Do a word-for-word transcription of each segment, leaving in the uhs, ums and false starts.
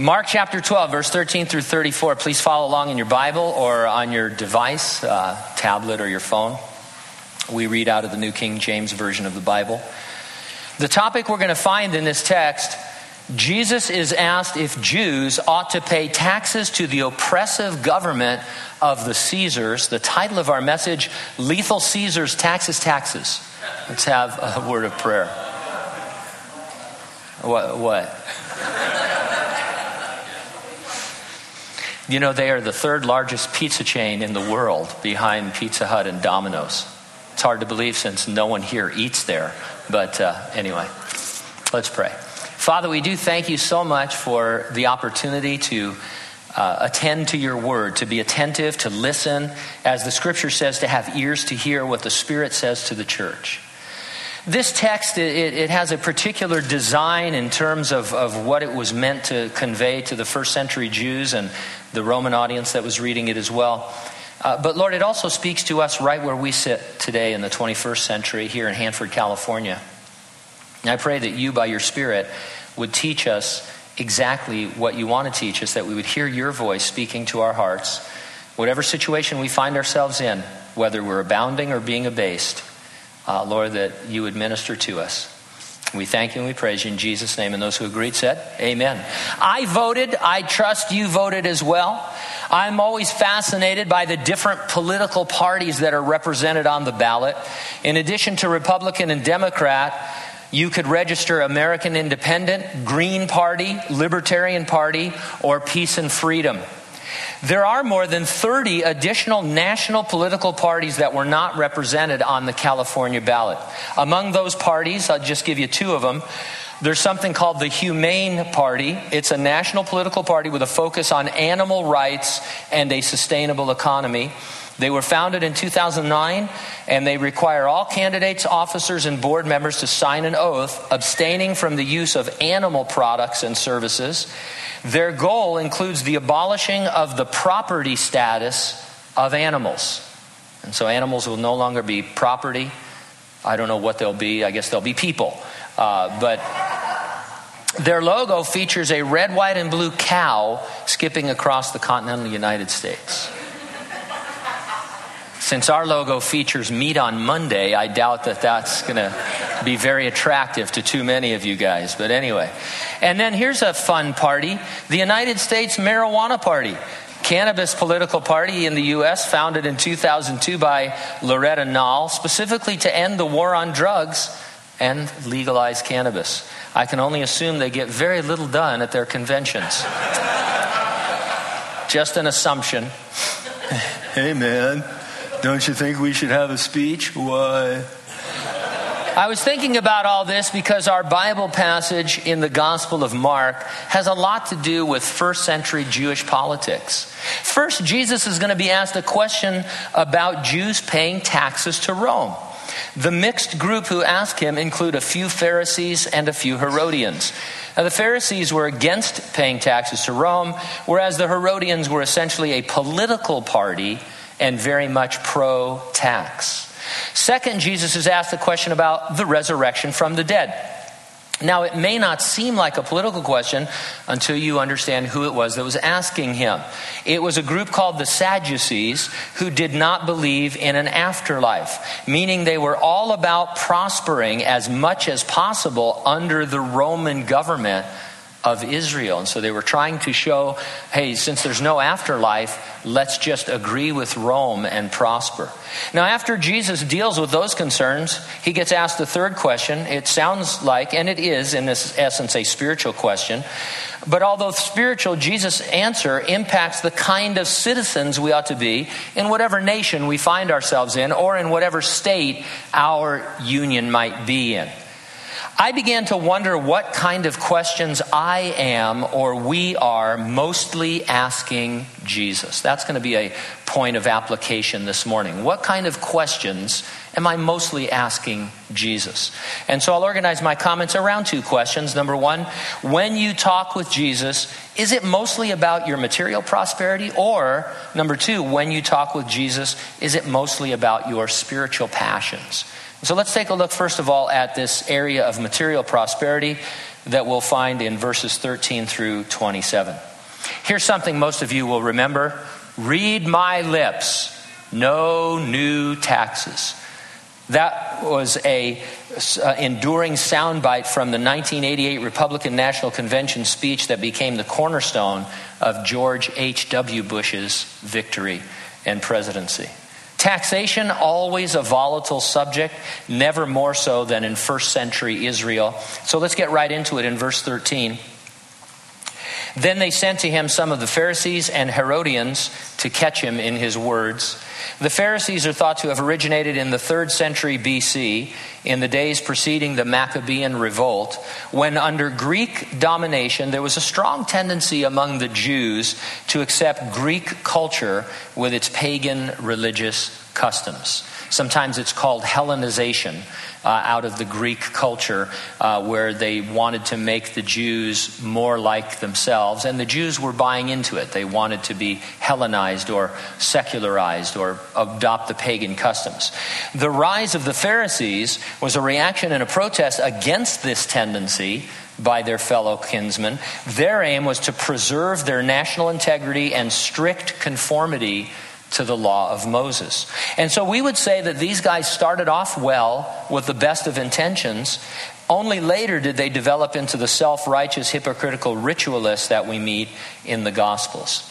Mark chapter twelve, verse thirteen through thirty-four. Please follow along in your Bible or on your device, uh, tablet or your phone. We read out of the New King James Version of the Bible. The topic we're going to find in this text, Jesus is asked if Jews ought to pay taxes to the oppressive government of the Caesars. The title of our message, Lethal Caesars, Taxes, Taxes. Let's have a word of prayer. What? What? You know, they are the third largest pizza chain in the world behind Pizza Hut and Domino's. It's hard to believe since no one here eats there. But uh, anyway, let's pray. Father, we do thank you so much for the opportunity to uh, attend to your word, to be attentive, to listen, as the scripture says, to have ears to hear what the Spirit says to the church. This text, it, it has a particular design in terms of, of what it was meant to convey to the first century Jews and the Roman audience that was reading it as well. Uh, but Lord, it also speaks to us right where we sit today in the twenty-first century here in Hanford, California. And I pray that you, by your Spirit, would teach us exactly what you want to teach us, that we would hear your voice speaking to our hearts, whatever situation we find ourselves in, whether we're abounding or being abased. Uh, Lord, that you would minister to us. We thank you and we praise you in Jesus' name. And those who agreed said, amen. I voted. I trust you voted as well. I'm always fascinated by the different political parties that are represented on the ballot. In addition to Republican and Democrat, you could register American Independent, Green Party, Libertarian Party, or Peace and Freedom. There are more than thirty additional national political parties that were not represented on the California ballot. Among those parties, I'll just give you two of them. There's something called the Humane Party. It's a national political party with a focus on animal rights and a sustainable economy. They were founded in two thousand nine, and they require all candidates, officers, and board members to sign an oath abstaining from the use of animal products and services. Their goal includes the abolishing of the property status of animals. And so animals will no longer be property. I don't know what they'll be. I guess they'll be people. Uh, but their logo features a red, white, and blue cow skipping across the continental United States. Since our logo features meat on Monday, I doubt that that's going to be very attractive to too many of you guys. But anyway. And then here's a fun party. The United States Marijuana Party. Cannabis political party in the U S, founded in two thousand two by Loretta Nall, specifically to end the war on drugs and legalize cannabis. I can only assume they get very little done at their conventions. Just an assumption. Hey, man. Don't you think we should have a speech? Why? I was thinking about all this because our Bible passage in the Gospel of Mark has a lot to do with first century Jewish politics. First, Jesus is going to be asked a question about Jews paying taxes to Rome. The mixed group who ask him include a few Pharisees and a few Herodians. Now, the Pharisees were against paying taxes to Rome, whereas the Herodians were essentially a political party and very much pro-tax. Second, Jesus is asked a question about the resurrection from the dead. Now, it may not seem like a political question until you understand who it was that was asking him. It was a group called the Sadducees who did not believe in an afterlife, meaning they were all about prospering as much as possible under the Roman government of Israel. And so they were trying to show, hey, since there's no afterlife, let's just agree with Rome and prosper. Now, after Jesus deals with those concerns, he gets asked the third question. It sounds like, and it is in this essence, a spiritual question. But although spiritual, Jesus' answer impacts the kind of citizens we ought to be in whatever nation we find ourselves in or in whatever state our union might be in. I began to wonder what kind of questions I am or we are mostly asking Jesus. That's going to be a point of application this morning. What kind of questions am I mostly asking Jesus? And so I'll organize my comments around two questions. Number one, when you talk with Jesus, is it mostly about your material prosperity? Or number two, when you talk with Jesus, is it mostly about your spiritual passions? So let's take a look, first of all, at this area of material prosperity. that we'll find in verses thirteen through twenty-seven. Here's something most of you will remember. Read my lips, no new taxes. That was a uh, enduring soundbite from the nineteen eighty-eight Republican National Convention speech that became the cornerstone of George H W Bush's victory and presidency. Taxation, always a volatile subject, never more so than in first century Israel. So let's get right into it in verse thirteen. Then they sent to him some of the Pharisees and Herodians to catch him in his words. The Pharisees are thought to have originated in the third century B C, in the days preceding the Maccabean revolt, when under Greek domination there was a strong tendency among the Jews to accept Greek culture with its pagan religious customs. Sometimes it's called Hellenization, uh, out of the Greek culture, uh, where they wanted to make the Jews more like themselves. And the Jews were buying into it. They wanted to be Hellenized or secularized or adopt the pagan customs. The rise of the Pharisees was a reaction and a protest against this tendency by their fellow kinsmen. Their aim was to preserve their national integrity and strict conformity to the law of Moses. And so we would say that these guys started off well with the best of intentions. Only later did they develop into the self-righteous, hypocritical ritualists that we meet in the Gospels.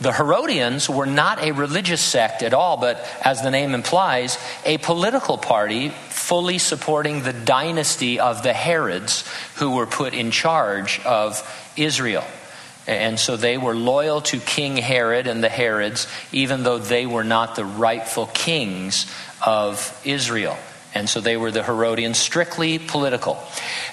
The Herodians were not a religious sect at all, but as the name implies, a political party fully supporting the dynasty of the Herods, who were put in charge of Israel. And so they were loyal to King Herod and the Herods, even though they were not the rightful kings of Israel. And so they were the Herodians, strictly political.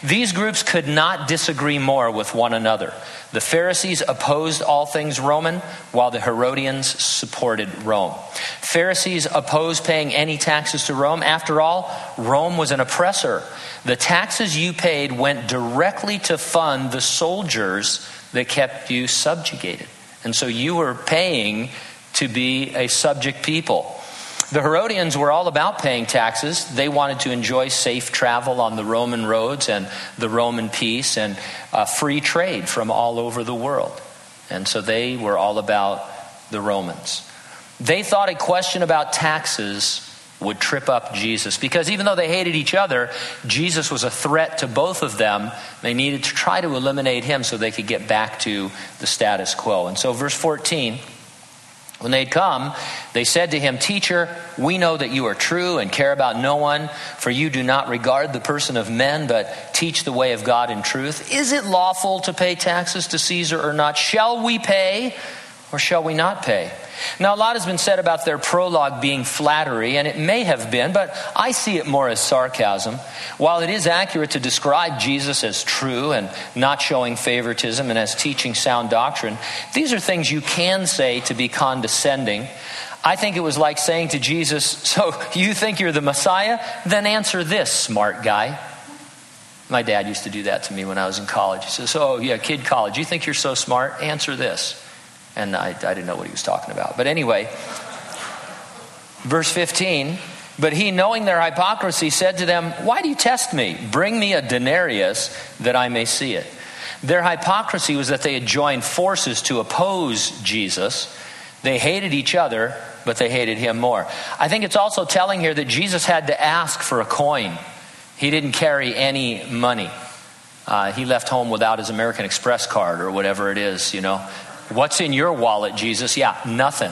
These groups could not disagree more with one another. The Pharisees opposed all things Roman, while the Herodians supported Rome. Pharisees opposed paying any taxes to Rome. After all, Rome was an oppressor. The taxes you paid went directly to fund the soldiers that kept you subjugated. And so you were paying to be a subject people. The Herodians were all about paying taxes. They wanted to enjoy safe travel on the Roman roads and the Roman peace and uh, free trade from all over the world. And so they were all about the Romans. They thought a question about taxes would trip up Jesus, because even though they hated each other, Jesus was a threat to both of them. They needed to try to eliminate him so they could get back to the status quo. And so verse fourteen, when they'd come, they said to him, "Teacher, we know that you are true and care about no one, for you do not regard the person of men, but teach the way of God in truth. Is it lawful to pay taxes to Caesar or not? Shall we pay or shall we not pay?" Now, a lot has been said about their prologue being flattery, and it may have been, but I see it more as sarcasm. While it is accurate to describe Jesus as true and not showing favoritism and as teaching sound doctrine, these are things you can say to be condescending. I think it was like saying to Jesus, "So you think you're the Messiah? Then answer this, smart guy." My dad used to do that to me when I was in college. He says, "Oh, yeah, kid college, you think you're so smart? Answer this." And I, I didn't know what he was talking about. But anyway, verse fifteen, "But he, knowing their hypocrisy, said to them, 'Why do you test me? Bring me a denarius that I may see it.'" Their hypocrisy was that they had joined forces to oppose Jesus. They hated each other, but they hated him more. I think it's also telling here that Jesus had to ask for a coin. He didn't carry any money. Uh, he left home without his American Express card or whatever it is, you know. "What's in your wallet, Jesus?" "Yeah, nothing."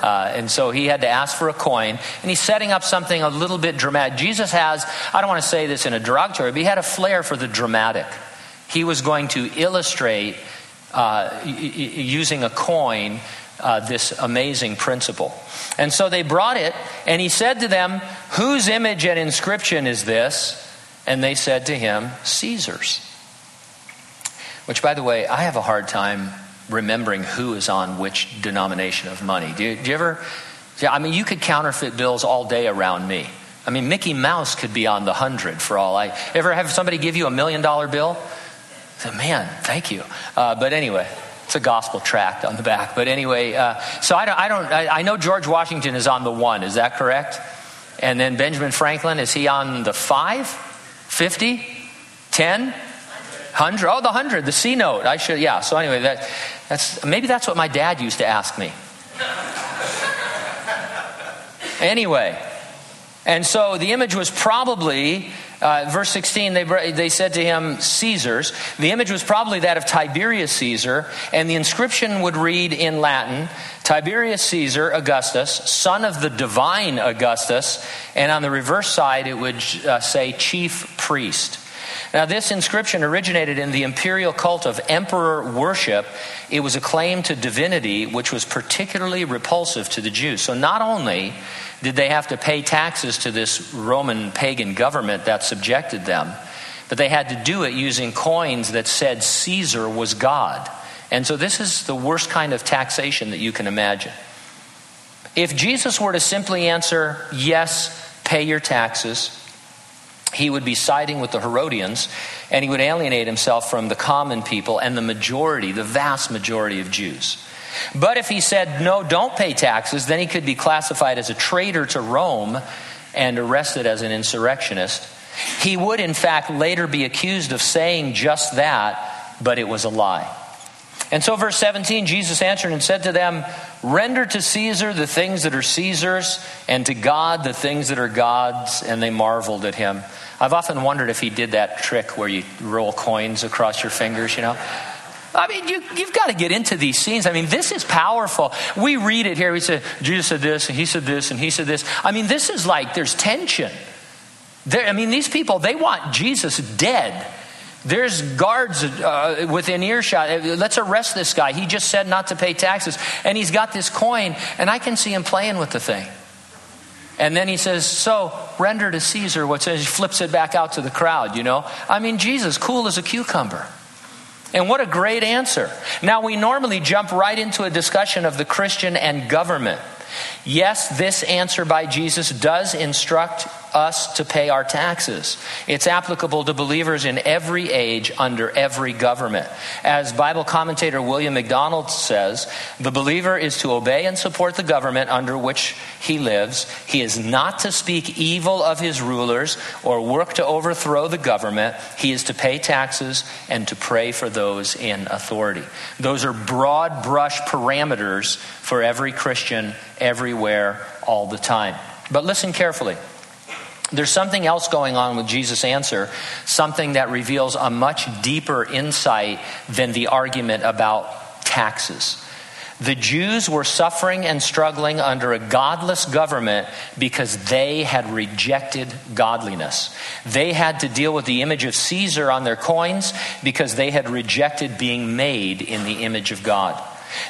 Uh, and so he had to ask for a coin. And he's setting up something a little bit dramatic. Jesus has, I don't want to say this in a derogatory, but he had a flair for the dramatic. He was going to illustrate uh, y- y- using a coin uh, this amazing principle. And so they brought it, and he said to them, "Whose image and inscription is this?" And they said to him, "Caesar's." Which, by the way, I have a hard time remembering who is on which denomination of money. Do you, do you ever, I mean, you could counterfeit bills all day around me. I mean, Mickey Mouse could be on the hundred for all I, ever have somebody give you a million dollar bill? I said, "Man, thank you." Uh, but anyway, it's a gospel tract on the back. But anyway, uh, so I don't, I don't, I, I know George Washington is on the one, is that correct? And then Benjamin Franklin, is he on the five, fifty, ten? Hundred? Oh, the hundred, the C note. I should, yeah. So anyway, that, that's maybe that's what my dad used to ask me. Anyway, and so the image was probably, uh, verse sixteen, they, they said to him, Caesar's. The image was probably that of Tiberius Caesar, and the inscription would read in Latin, Tiberius Caesar Augustus, son of the divine Augustus, and on the reverse side it would uh, say chief priest. Now, this inscription originated in the imperial cult of emperor worship. It was a claim to divinity, which was particularly repulsive to the Jews. So not only did they have to pay taxes to this Roman pagan government that subjected them, but they had to do it using coins that said Caesar was God. And so this is the worst kind of taxation that you can imagine. If Jesus were to simply answer, yes, pay your taxes, he would be siding with the Herodians, and he would alienate himself from the common people and the majority, the vast majority of Jews. But if he said, no, don't pay taxes, then he could be classified as a traitor to Rome and arrested as an insurrectionist. He would, in fact, later be accused of saying just that, but it was a lie. And so verse seventeen, Jesus answered and said to them, render to Caesar the things that are Caesar's, and to God the things that are God's, and they marveled at him. I've often wondered if he did that trick where you roll coins across your fingers, you know. I mean, you, you've got to get into these scenes. I mean, this is powerful. We read it here. We say, Jesus said this, and he said this, and he said this. I mean, this is like there's tension. There, I mean, these people, they want Jesus dead. There's guards uh, within earshot. Let's arrest this guy. He just said not to pay taxes. And he's got this coin, and I can see him playing with the thing. And then he says, so, render to Caesar what's in. He flips it back out to the crowd, you know. I mean, Jesus, cool as a cucumber. And what a great answer. Now, we normally jump right into a discussion of the Christian and government. Yes, this answer by Jesus does instruct us to pay our taxes. It's applicable to believers in every age, under every government. As Bible commentator William MacDonald says, the believer is to obey and support the government under which he lives. He is not to speak evil of his rulers or work to overthrow the government. He is to pay taxes and to pray for those in authority. Those are broad brush parameters for every Christian, everywhere, all the time. But listen carefully. There's something else going on with Jesus' answer, something that reveals a much deeper insight than the argument about taxes. The Jews were suffering and struggling under a godless government because they had rejected godliness. They had to deal with the image of Caesar on their coins because they had rejected being made in the image of God.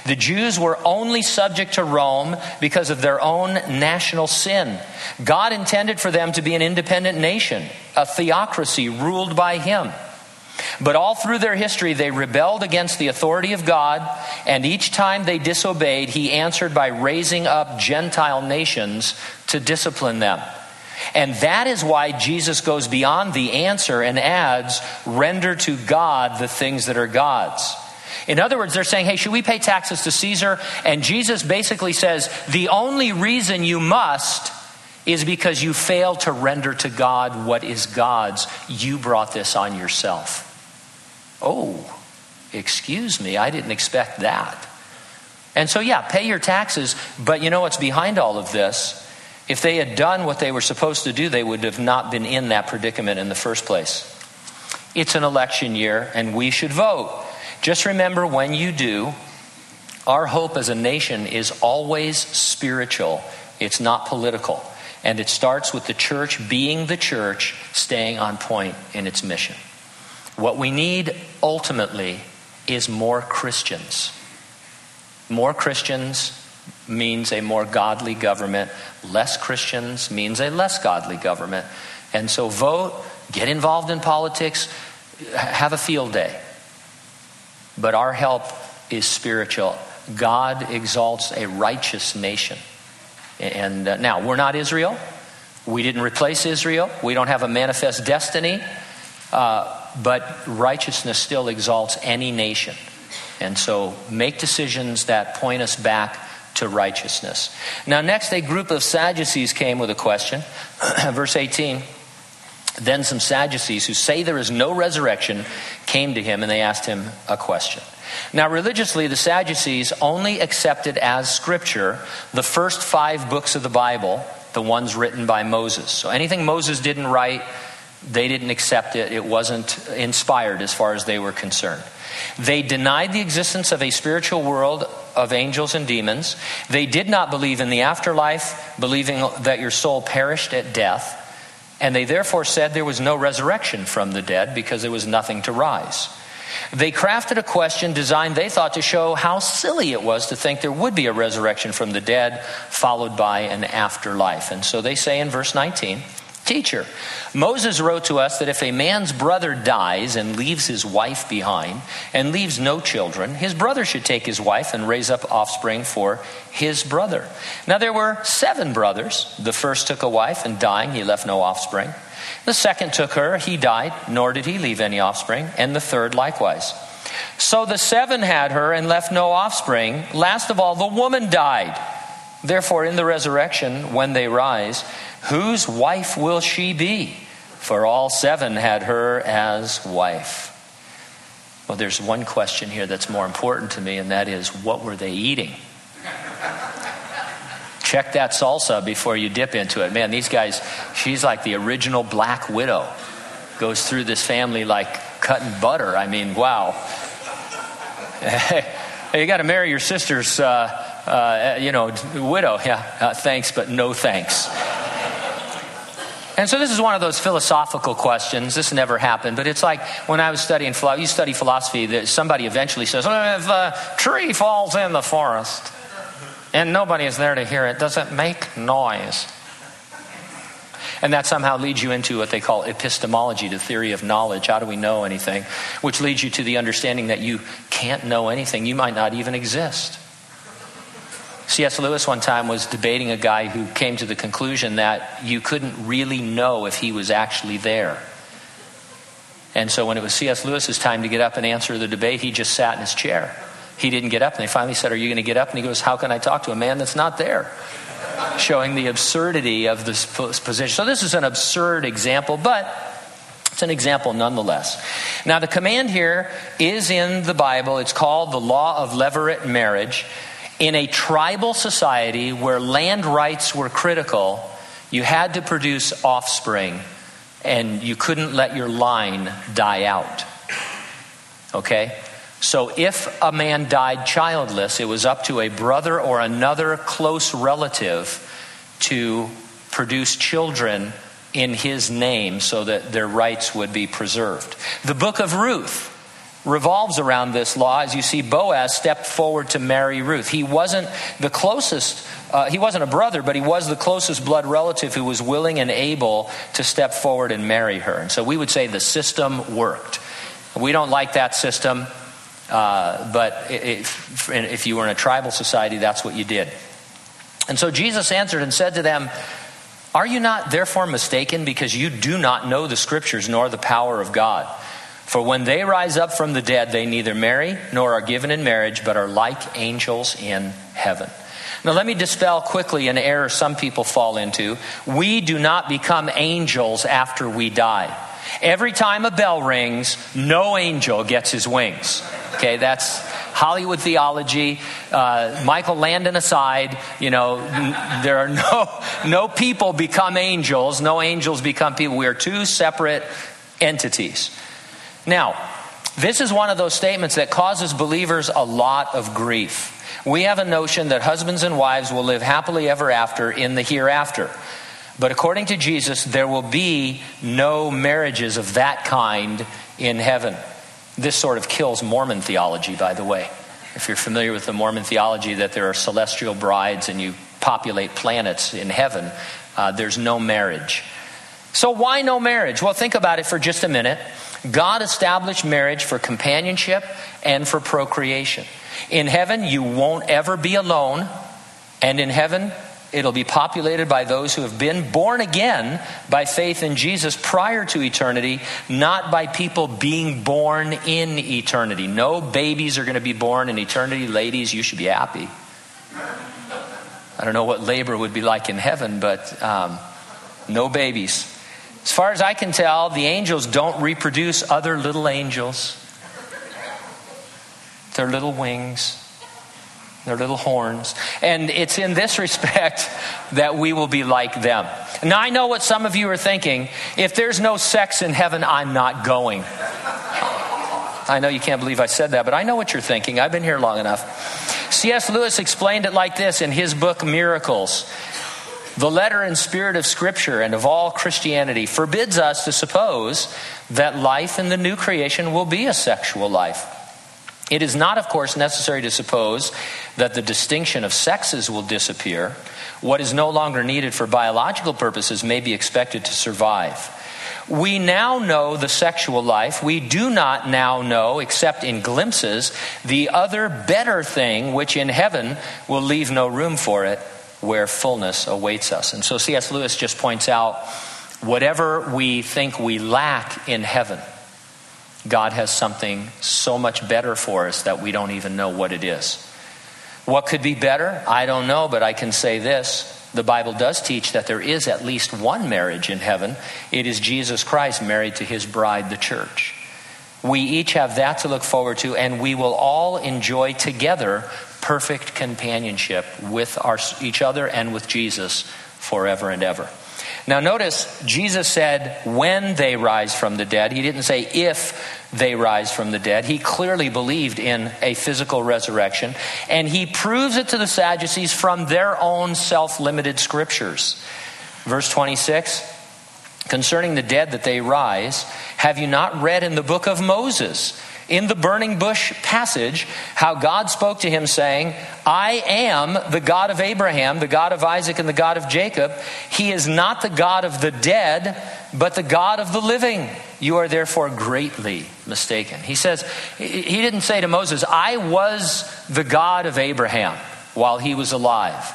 The Jews were only subject to Rome because of their own national sin. God intended for them to be an independent nation, a theocracy ruled by him. But all through their history, they rebelled against the authority of God, and each time they disobeyed, he answered by raising up Gentile nations to discipline them. And that is why Jesus goes beyond the answer and adds, render to God the things that are God's. In other words, they're saying, hey, should we pay taxes to Caesar? And Jesus basically says, the only reason you must is because you failed to render to God what is God's. You brought this on yourself. Oh, excuse me, I didn't expect that. And so, yeah, pay your taxes, but you know what's behind all of this? If they had done what they were supposed to do, they would have not been in that predicament in the first place. It's an election year, and we should vote. Just remember, when you do, our hope as a nation is always spiritual. It's not political. And it starts with the church being the church, staying on point in its mission. What we need ultimately is more Christians. More Christians means a more godly government. Less Christians means a less godly government. And so vote, get involved in politics, have a field day. But our help is spiritual. God exalts a righteous nation. And uh, now, we're not Israel. We didn't replace Israel. We don't have a manifest destiny. Uh, but righteousness still exalts any nation. And so make decisions that point us back to righteousness. Now, next, a group of Sadducees came with a question. Verse eighteen. Then some Sadducees who say there is no resurrection came to him and they asked him a question. Now religiously, the Sadducees only accepted as scripture the first five books of the Bible, the ones written by Moses. So anything Moses didn't write, they didn't accept it. It wasn't inspired as far as they were concerned. They denied the existence of a spiritual world of angels and demons. They did not believe in the afterlife, believing that your soul perished at death. And they therefore said there was no resurrection from the dead because there was nothing to rise. They crafted a question designed, they thought, to show how silly it was to think there would be a resurrection from the dead followed by an afterlife. And so they say in verse nineteen, "Teacher, Moses wrote to us that if a man's brother dies and leaves his wife behind and leaves no children, his brother should take his wife and raise up offspring for his brother. Now there were seven brothers. The first took a wife and dying, he left no offspring. The second took her, he died, nor did he leave any offspring, and the third likewise. So the seven had her and left no offspring. Last of all, the woman died. Therefore, in the resurrection, when they rise, whose wife will she be? For all seven had her as wife." Well, there's one question here that's more important to me, and that is, what were they eating? Check that salsa before you dip into it. Man, these guys, she's like the original Black Widow. Goes through this family like cutting butter. I mean, wow. You got to marry your sister's uh Uh, you know, widow, yeah, uh, thanks, but no thanks. And so this is one of those philosophical questions. This never happened, but it's like when I was studying philosophy, you study philosophy, that somebody eventually says, well, if a tree falls in the forest and nobody is there to hear it, does it make noise? And that somehow leads you into what they call epistemology, the theory of knowledge. How do we know anything? Which leads you to the understanding that you can't know anything. You might not even exist. C S Lewis one time was debating a guy who came to the conclusion that you couldn't really know if he was actually there. And so when it was C S Lewis's time to get up and answer the debate, he just sat in his chair. He didn't get up. And they finally said, "Are you going to get up?" And he goes, "How can I talk to a man that's not there?" Showing the absurdity of this position. So this is an absurd example, but it's an example nonetheless. Now the command here is in the Bible. It's called the law of levirate marriage. In a tribal society where land rights were critical, you had to produce offspring and you couldn't let your line die out. Okay? So if a man died childless, it was up to a brother or another close relative to produce children in his name so that their rights would be preserved. The book of Ruth revolves around this law. As you see, Boaz stepped forward to marry Ruth. He wasn't the closest, uh, he wasn't a brother, but he was the closest blood relative who was willing and able to step forward and marry her. And so we would say the system worked. We don't like that system, uh, but if, if you were in a tribal society, that's what you did. And so Jesus answered and said to them, "Are you not therefore mistaken, because you do not know the scriptures nor the power of God? For when they rise up from the dead, they neither marry nor are given in marriage, but are like angels in heaven." Now let me dispel quickly an error some people fall into. We do not become angels after we die. Every time a bell rings, no angel gets his wings. Okay, that's Hollywood theology. Uh, Michael Landon aside, you know, n- there are no, no people become angels. No angels become people. We are two separate entities. Now, this is one of those statements that causes believers a lot of grief. We have a notion that husbands and wives will live happily ever after in the hereafter. But according to Jesus, there will be no marriages of that kind in heaven. This sort of kills Mormon theology, by the way. If you're familiar with the Mormon theology that there are celestial brides and you populate planets in heaven, uh, there's no marriage. So why no marriage? Well, think about it for just a minute. God established marriage for companionship and for procreation. In heaven, you won't ever be alone. And in heaven, it'll be populated by those who have been born again by faith in Jesus prior to eternity, not by people being born in eternity. No babies are going to be born in eternity. Ladies, you should be happy. I don't know what labor would be like in heaven, but um, no babies. As far as I can tell, the angels don't reproduce other little angels. Their little wings, their little horns. And it's in this respect that we will be like them. Now, I know what some of you are thinking. If there's no sex in heaven, I'm not going. I know you can't believe I said that, but I know what you're thinking. I've been here long enough. C S Lewis explained it like this in his book, Miracles. The letter and spirit of Scripture and of all Christianity forbids us to suppose that life in the new creation will be a sexual life. It is not, of course, necessary to suppose that the distinction of sexes will disappear. What is no longer needed for biological purposes may be expected to survive. We now know the sexual life. We do not now know, except in glimpses, the other better thing, which in heaven will leave no room for it, where fullness awaits us. And so C S Lewis just points out, whatever we think we lack in heaven, God has something so much better for us that we don't even know what it is. What could be better? I don't know, but I can say this. The Bible does teach that there is at least one marriage in heaven. It is Jesus Christ married to his bride, the church. We each have that to look forward to, and we will all enjoy together perfect companionship with our, each other and with Jesus forever and ever. Now notice, Jesus said, when they rise from the dead. He didn't say if they rise from the dead. He clearly believed in a physical resurrection. And he proves it to the Sadducees from their own self-limited scriptures. Verse twenty-six, concerning the dead that they rise, have you not read in the book of Moses, in the burning bush passage, how God spoke to him saying, I am the God of Abraham, the God of Isaac, and the God of Jacob. He is not the God of the dead, but the God of the living. You are therefore greatly mistaken. He says, he didn't say to Moses, I was the God of Abraham while he was alive.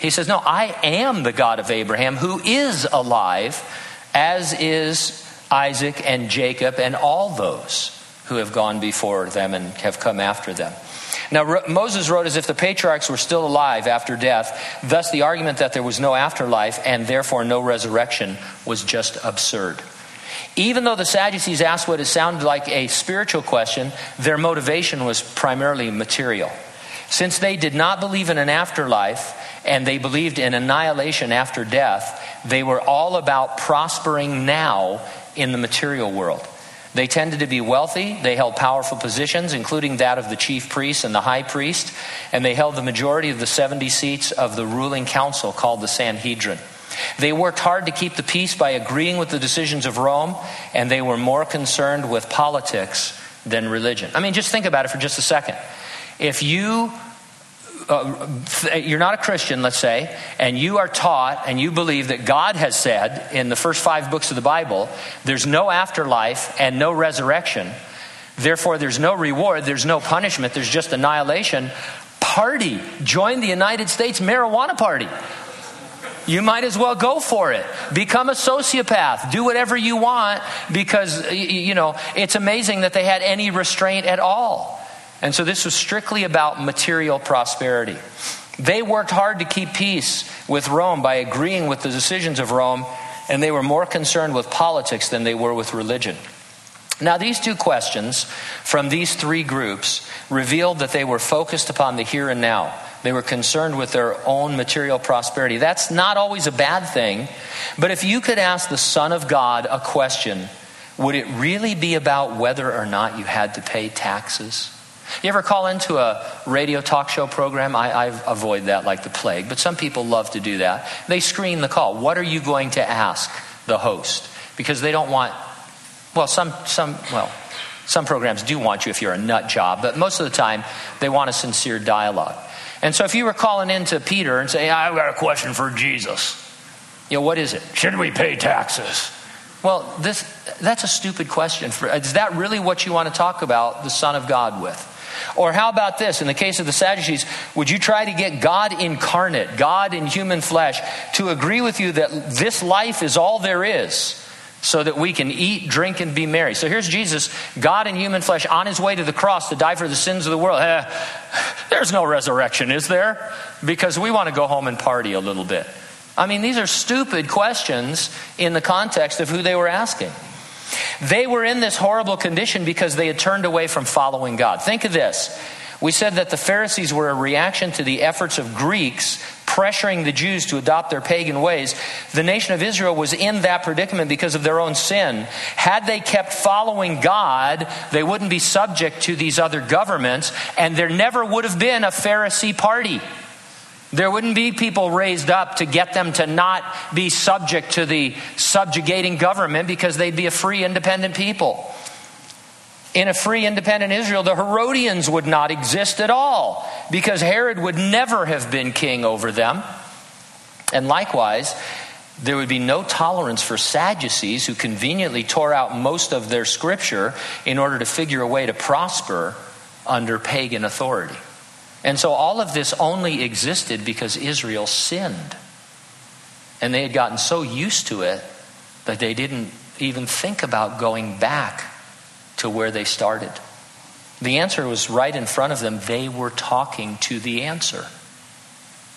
He says, no, I am the God of Abraham who is alive, as is Isaac and Jacob and all those who have gone before them and have come after them. Now, Moses wrote as if the patriarchs were still alive after death. Thus, the argument that there was no afterlife and therefore no resurrection was just absurd. Even though the Sadducees asked what it sounded like a spiritual question, their motivation was primarily material. Since they did not believe in an afterlife and they believed in annihilation after death, they were all about prospering now in the material world. They tended to be wealthy. They held powerful positions, including that of the chief priest and the high priest. And they held the majority of the seventy seats of the ruling council called the Sanhedrin. They worked hard to keep the peace by agreeing with the decisions of Rome. And they were more concerned with politics than religion. I mean, just think about it for just a second. If you, uh, you're not a Christian, let's say, and you are taught and you believe that God has said in the first five books of the Bible, there's no afterlife and no resurrection. Therefore, there's no reward. There's no punishment. There's just annihilation. Party. Join the United States Marijuana Party. You might as well go for it. Become a sociopath. Do whatever you want because, you know, it's amazing that they had any restraint at all. And so this was strictly about material prosperity. They worked hard to keep peace with Rome by agreeing with the decisions of Rome, and they were more concerned with politics than they were with religion. Now, these two questions from these three groups revealed that they were focused upon the here and now. They were concerned with their own material prosperity. That's not always a bad thing, but if you could ask the Son of God a question, would it really be about whether or not you had to pay taxes? You ever call into a radio talk show program? I, I avoid that like the plague, but some people love to do that. They screen the call. What are you going to ask the host? Because they don't want, well, some, some, well, some programs do want you if you're a nut job, but most of the time they want a sincere dialogue. And so if you were calling into Peter and say, I've got a question for Jesus. You know, what is it? Should we pay taxes? Well, this that's a stupid question. For, is that really what you want to talk about the Son of God with? Or how about this? In the case of the Sadducees, would you try to get God incarnate, God in human flesh, to agree with you that this life is all there is so that we can eat, drink, and be merry? So here's Jesus, God in human flesh, on his way to the cross to die for the sins of the world. Eh, there's no resurrection, is there? Because we want to go home and party a little bit. I mean, these are stupid questions in the context of who they were asking. They were in this horrible condition because they had turned away from following God. Think of this. We said that the Pharisees were a reaction to the efforts of Greeks pressuring the Jews to adopt their pagan ways. The nation of Israel was in that predicament because of their own sin. Had they kept following God, they wouldn't be subject to these other governments, and there never would have been a Pharisee party. There wouldn't be people raised up to get them to not be subject to the subjugating government because they'd be a free, independent people. In a free, independent Israel, the Herodians would not exist at all because Herod would never have been king over them. And likewise, there would be no tolerance for Sadducees who conveniently tore out most of their scripture in order to figure a way to prosper under pagan authority. And so all of this only existed because Israel sinned. And they had gotten so used to it that they didn't even think about going back to where they started. The answer was right in front of them. They were talking to the answer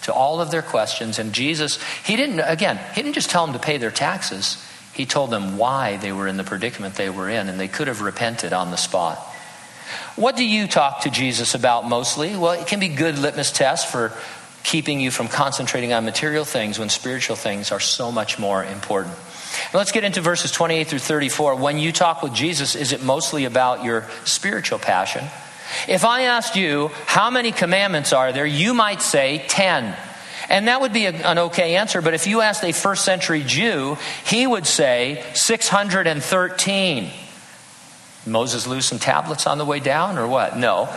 to all of their questions. And Jesus, he didn't, again, he didn't just tell them to pay their taxes. He told them why they were in the predicament they were in, and they could have repented on the spot. What do you talk to Jesus about mostly? Well, it can be good litmus tests for keeping you from concentrating on material things when spiritual things are so much more important. Now, let's get into verses twenty-eight through thirty-four. When you talk with Jesus, is it mostly about your spiritual passion? If I asked you, how many commandments are there? You might say ten. And that would be a, an okay answer. But if you asked a first century Jew, he would say six hundred thirteen. Moses lose some tablets on the way down or what? No.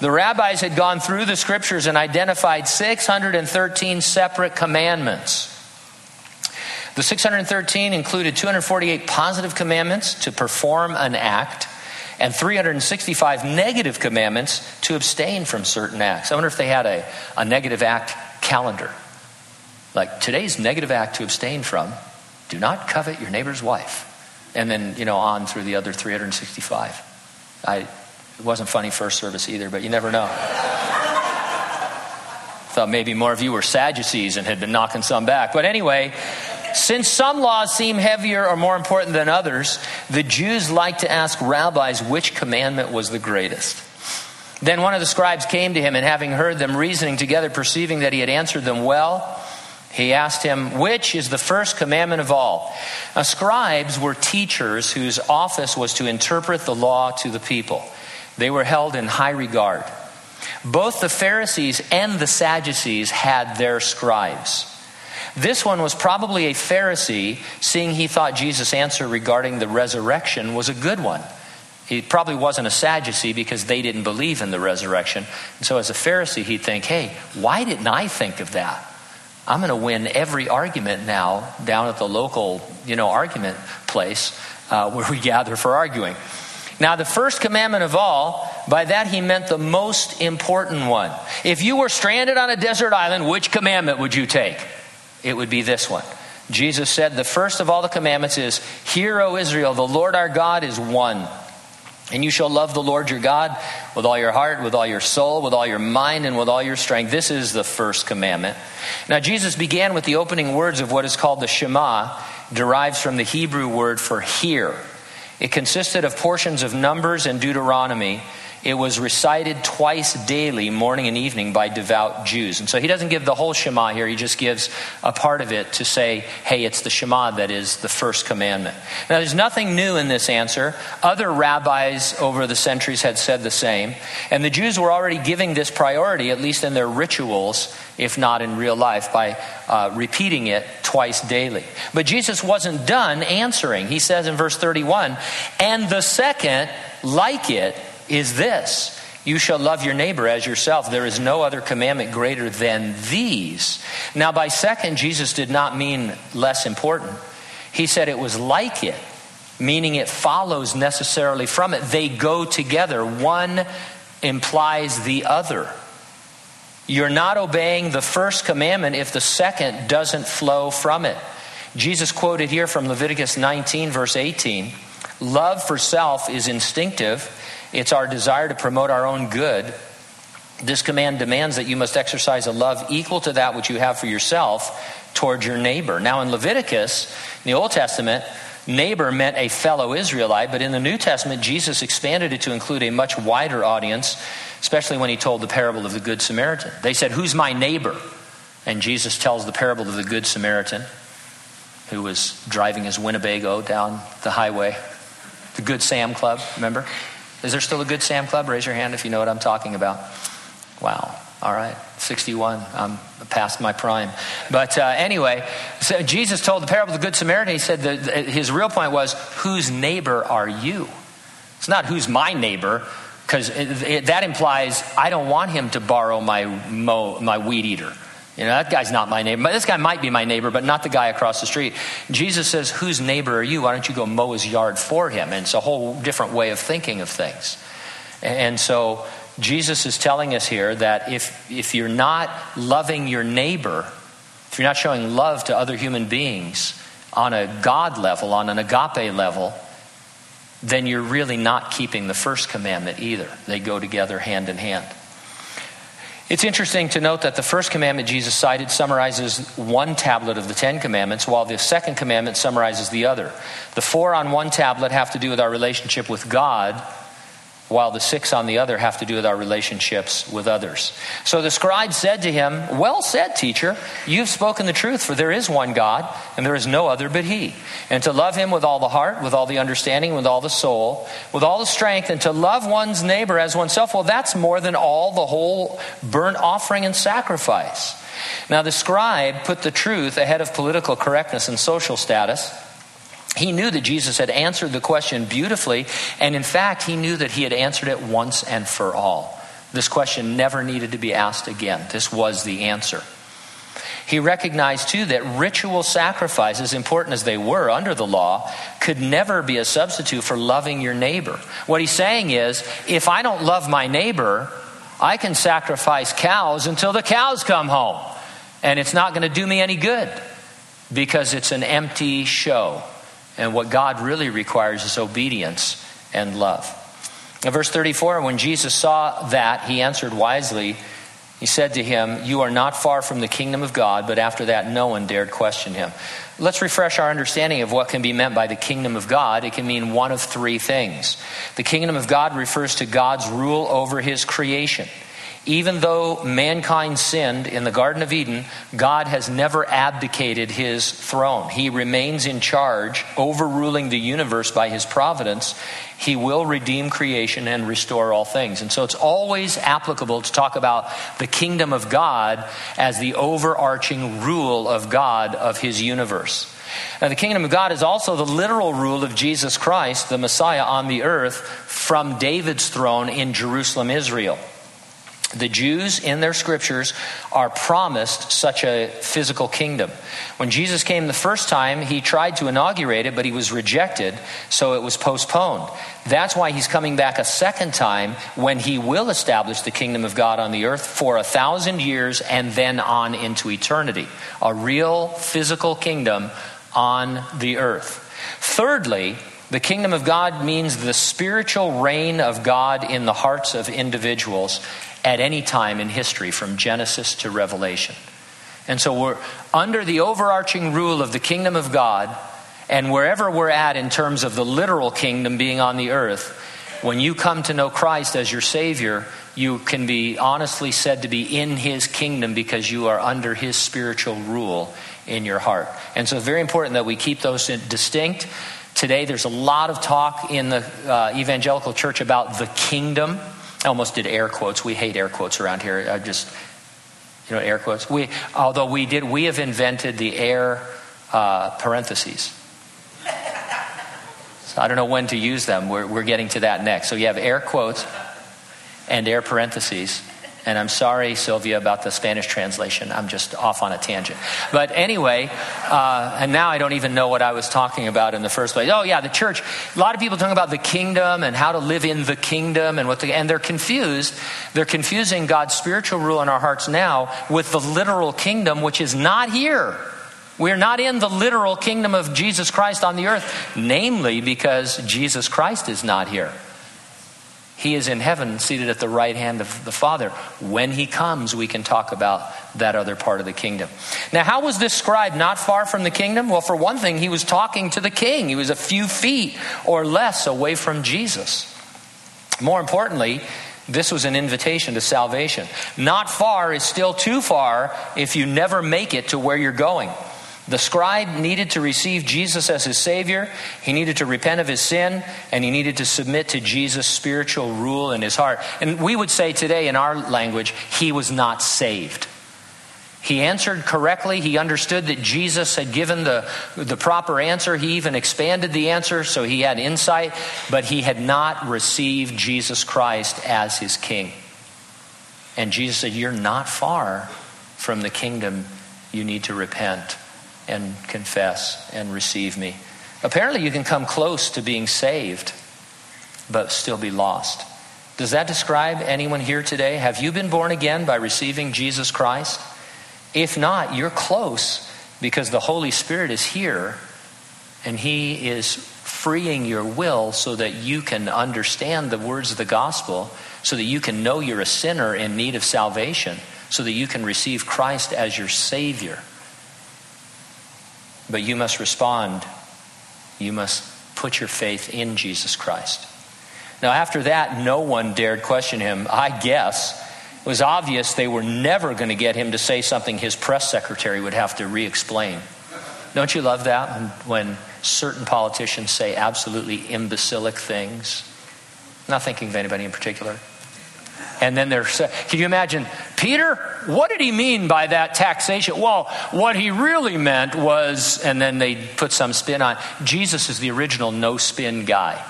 The rabbis had gone through the scriptures and identified six hundred thirteen separate commandments. The six hundred thirteen included two hundred forty-eight positive commandments to perform an act and three hundred sixty-five negative commandments to abstain from certain acts. I wonder if they had a, a negative act calendar. Like today's negative act to abstain from, do not covet your neighbor's wife. And then, you know, on through the other three hundred sixty-five. I, it wasn't funny first service either, but you never know. Thought maybe more of you were Sadducees and had been knocking some back. But anyway, since some laws seem heavier or more important than others, the Jews liked to ask rabbis which commandment was the greatest. Then one of the scribes came to him, and having heard them reasoning together, perceiving that he had answered them well, he asked him, which is the first commandment of all? Now, scribes were teachers whose office was to interpret the law to the people. They were held in high regard. Both the Pharisees and the Sadducees had their scribes. This one was probably a Pharisee, seeing he thought Jesus' answer regarding the resurrection was a good one. He probably wasn't a Sadducee because they didn't believe in the resurrection. And so as a Pharisee, he'd think, hey, why didn't I think of that? I'm going to win every argument now down at the local, you know, argument place uh, where we gather for arguing. Now, the first commandment of all, by that he meant the most important one. If you were stranded on a desert island, which commandment would you take? It would be this one. Jesus said, the first of all the commandments is, hear, O Israel, the Lord our God is one. And you shall love the Lord your God with all your heart, with all your soul, with all your mind, and with all your strength. This is the first commandment. Now, Jesus began with the opening words of what is called the Shema, derives from the Hebrew word for hear. It consisted of portions of Numbers and Deuteronomy. It was recited twice daily, morning and evening, by devout Jews. And so he doesn't give the whole Shema here. He just gives a part of it to say, hey, it's the Shema that is the first commandment. Now, there's nothing new in this answer. Other rabbis over the centuries had said the same. And the Jews were already giving this priority, at least in their rituals, if not in real life, by uh, repeating it twice daily. But Jesus wasn't done answering. He says in verse thirty-one, and the second, like it, is this, you shall love your neighbor as yourself. There is no other commandment greater than these. Now, by second, Jesus did not mean less important. He said it was like it, meaning it follows necessarily from it. They go together. One implies the other. You're not obeying the first commandment if the second doesn't flow from it. Jesus quoted here from Leviticus nineteen, verse eighteen, love for self is instinctive. It's our desire to promote our own good. This command demands that you must exercise a love equal to that which you have for yourself toward your neighbor. Now in Leviticus, in the Old Testament, neighbor meant a fellow Israelite, but in the New Testament, Jesus expanded it to include a much wider audience, especially when he told the parable of the Good Samaritan. They said, "Who's my neighbor?" And Jesus tells the parable of the Good Samaritan who was driving his Winnebago down the highway. The Good Sam Club, remember? Is there still a Good Sam Club? Raise your hand if you know what I'm talking about. Wow. All right. sixty-one. I'm past my prime. But uh, anyway, so Jesus told the parable of the Good Samaritan. He said that his real point was, whose neighbor are you? It's not who's my neighbor, because that implies I don't want him to borrow my mo, my weed eater. You know, that guy's not my neighbor. This guy might be my neighbor, but not the guy across the street. Jesus says, whose neighbor are you? Why don't you go mow his yard for him? And it's a whole different way of thinking of things. And so Jesus is telling us here that if if you're not loving your neighbor, if you're not showing love to other human beings on a God level, on an agape level, then you're really not keeping the first commandment either. They go together hand in hand. It's interesting to note that the first commandment Jesus cited summarizes one tablet of the Ten Commandments, while the second commandment summarizes the other. The four on one tablet have to do with our relationship with God, while the six on the other have to do with our relationships with others. So the scribe said to him, "Well said, teacher, you've spoken the truth, for there is one God, and there is no other but he. And to love him with all the heart, with all the understanding, with all the soul, with all the strength, and to love one's neighbor as oneself, well, that's more than all the whole burnt offering and sacrifice." Now the scribe put the truth ahead of political correctness and social status. He knew that Jesus had answered the question beautifully, and in fact, he knew that he had answered it once and for all. This question never needed to be asked again. This was the answer. He recognized, too, that ritual sacrifices, important as they were under the law, could never be a substitute for loving your neighbor. What he's saying is, if I don't love my neighbor, I can sacrifice cows until the cows come home, and it's not going to do me any good because it's an empty show. And what God really requires is obedience and love. In verse thirty-four, when Jesus saw that, he answered wisely. He said to him, "You are not far from the kingdom of God," but after that, no one dared question him. Let's refresh our understanding of what can be meant by the kingdom of God. It can mean one of three things. The kingdom of God refers to God's rule over his creation. Even though mankind sinned in the Garden of Eden, God has never abdicated his throne. He remains in charge, overruling the universe by his providence. He will redeem creation and restore all things. And so it's always applicable to talk about the kingdom of God as the overarching rule of God of his universe. Now, the kingdom of God is also the literal rule of Jesus Christ, the Messiah on the earth, from David's throne in Jerusalem, Israel. The Jews in their scriptures are promised such a physical kingdom. When Jesus came the first time, he tried to inaugurate it, but he was rejected, so it was postponed. That's why he's coming back a second time when he will establish the kingdom of God on the earth for a thousand years and then on into eternity. A real physical kingdom on the earth. Thirdly, the kingdom of God means the spiritual reign of God in the hearts of individuals at any time in history, from Genesis to Revelation. And so we're under the overarching rule of the kingdom of God, and wherever we're at in terms of the literal kingdom being on the earth, when you come to know Christ as your Savior, you can be honestly said to be in his kingdom because you are under his spiritual rule in your heart. And so it's very important that we keep those distinct. Today there's a lot of talk in the uh, evangelical church about the kingdom. I almost did air quotes. We hate air quotes around here. I just, you know, air quotes. We, although we did, we have invented the air uh, parentheses. So I don't know when to use them. We're, we're getting to that next. So you have air quotes and air parentheses. And I'm sorry, Sylvia, about the Spanish translation. I'm just off on a tangent. But anyway, uh, and now I don't even know what I was talking about in the first place. Oh, yeah, the church. A lot of people talking about the kingdom and how to live in the kingdom and what the, and they're confused. They're confusing God's spiritual rule in our hearts now with the literal kingdom, which is not here. We're not in the literal kingdom of Jesus Christ on the earth, namely because Jesus Christ is not here. He is in heaven, seated at the right hand of the Father. When he comes, we can talk about that other part of the kingdom. Now, how was this scribe not far from the kingdom? Well, for one thing, he was talking to the king. He was a few feet or less away from Jesus. More importantly, this was an invitation to salvation. Not far is still too far if you never make it to where you're going. The scribe needed to receive Jesus as his Savior. He needed to repent of his sin, and he needed to submit to Jesus' spiritual rule in his heart. And we would say today in our language, he was not saved. He answered correctly. He understood that Jesus had given the, the proper answer. He even expanded the answer, so he had insight, but he had not received Jesus Christ as his king. And Jesus said, you're not far from the kingdom. You need to repent and confess and receive me. Apparently, you can come close to being saved, but still be lost. Does that describe anyone here today? Have you been born again by receiving Jesus Christ? If not, you're close, because the Holy Spirit is here and he is freeing your will so that you can understand the words of the gospel, so that you can know you're a sinner in need of salvation, so that you can receive Christ as your Savior. But you must respond. You must put your faith in Jesus Christ. Now, after that, no one dared question him, I guess. It was obvious they were never going to get him to say something his press secretary would have to re-explain. Don't you love that when, when certain politicians say absolutely imbecilic things? I'm not thinking of anybody in particular. And then they're saying, can you imagine, Peter, what did he mean by that taxation? Well, what he really meant was, and then they put some spin on, Jesus is the original no-spin guy.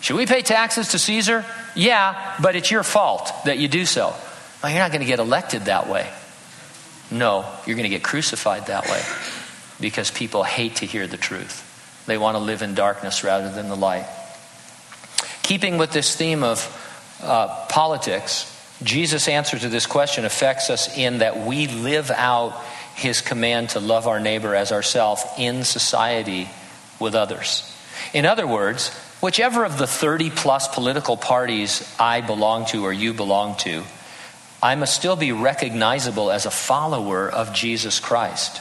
Should we pay taxes to Caesar? Yeah, but it's your fault that you do so. Well, you're not going to get elected that way. No, you're going to get crucified that way, because people hate to hear the truth. They want to live in darkness rather than the light. Keeping with this theme of uh, politics, Jesus' answer to this question affects us in that we live out his command to love our neighbor as ourselves in society with others. In other words, whichever of the thirty plus political parties I belong to or you belong to, I must still be recognizable as a follower of Jesus Christ.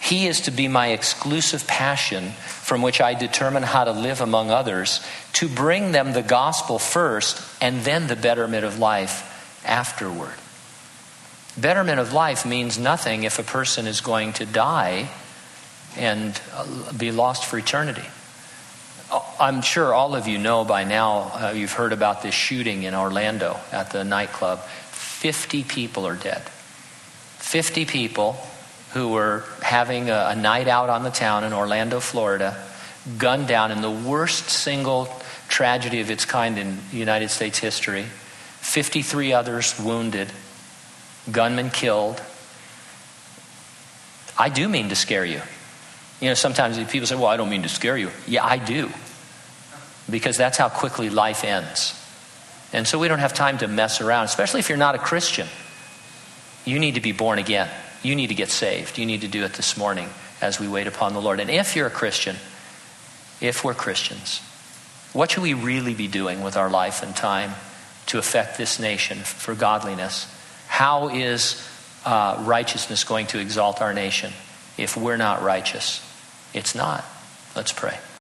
He is to be my exclusive passion from which I determine how to live among others, to bring them the gospel first and then the betterment of life afterward. Betterment of life means nothing if a person is going to die and be lost for eternity. I'm sure all of you know by now, uh, you've heard about this shooting in Orlando at the nightclub. fifty people are dead. fifty people who were having a, a night out on the town in Orlando, Florida, gunned down in the worst single tragedy of its kind in United States history. fifty-three others wounded, gunmen killed. I do mean to scare you. You know, sometimes people say, well, I don't mean to scare you. Yeah, I do. Because that's how quickly life ends. And so we don't have time to mess around, especially if you're not a Christian. You need to be born again. You need to get saved. You need to do it this morning as we wait upon the Lord. And if you're a Christian, if we're Christians, what should we really be doing with our life and time to affect this nation for godliness? How is uh, righteousness going to exalt our nation? If we're not righteous, it's not. Let's pray.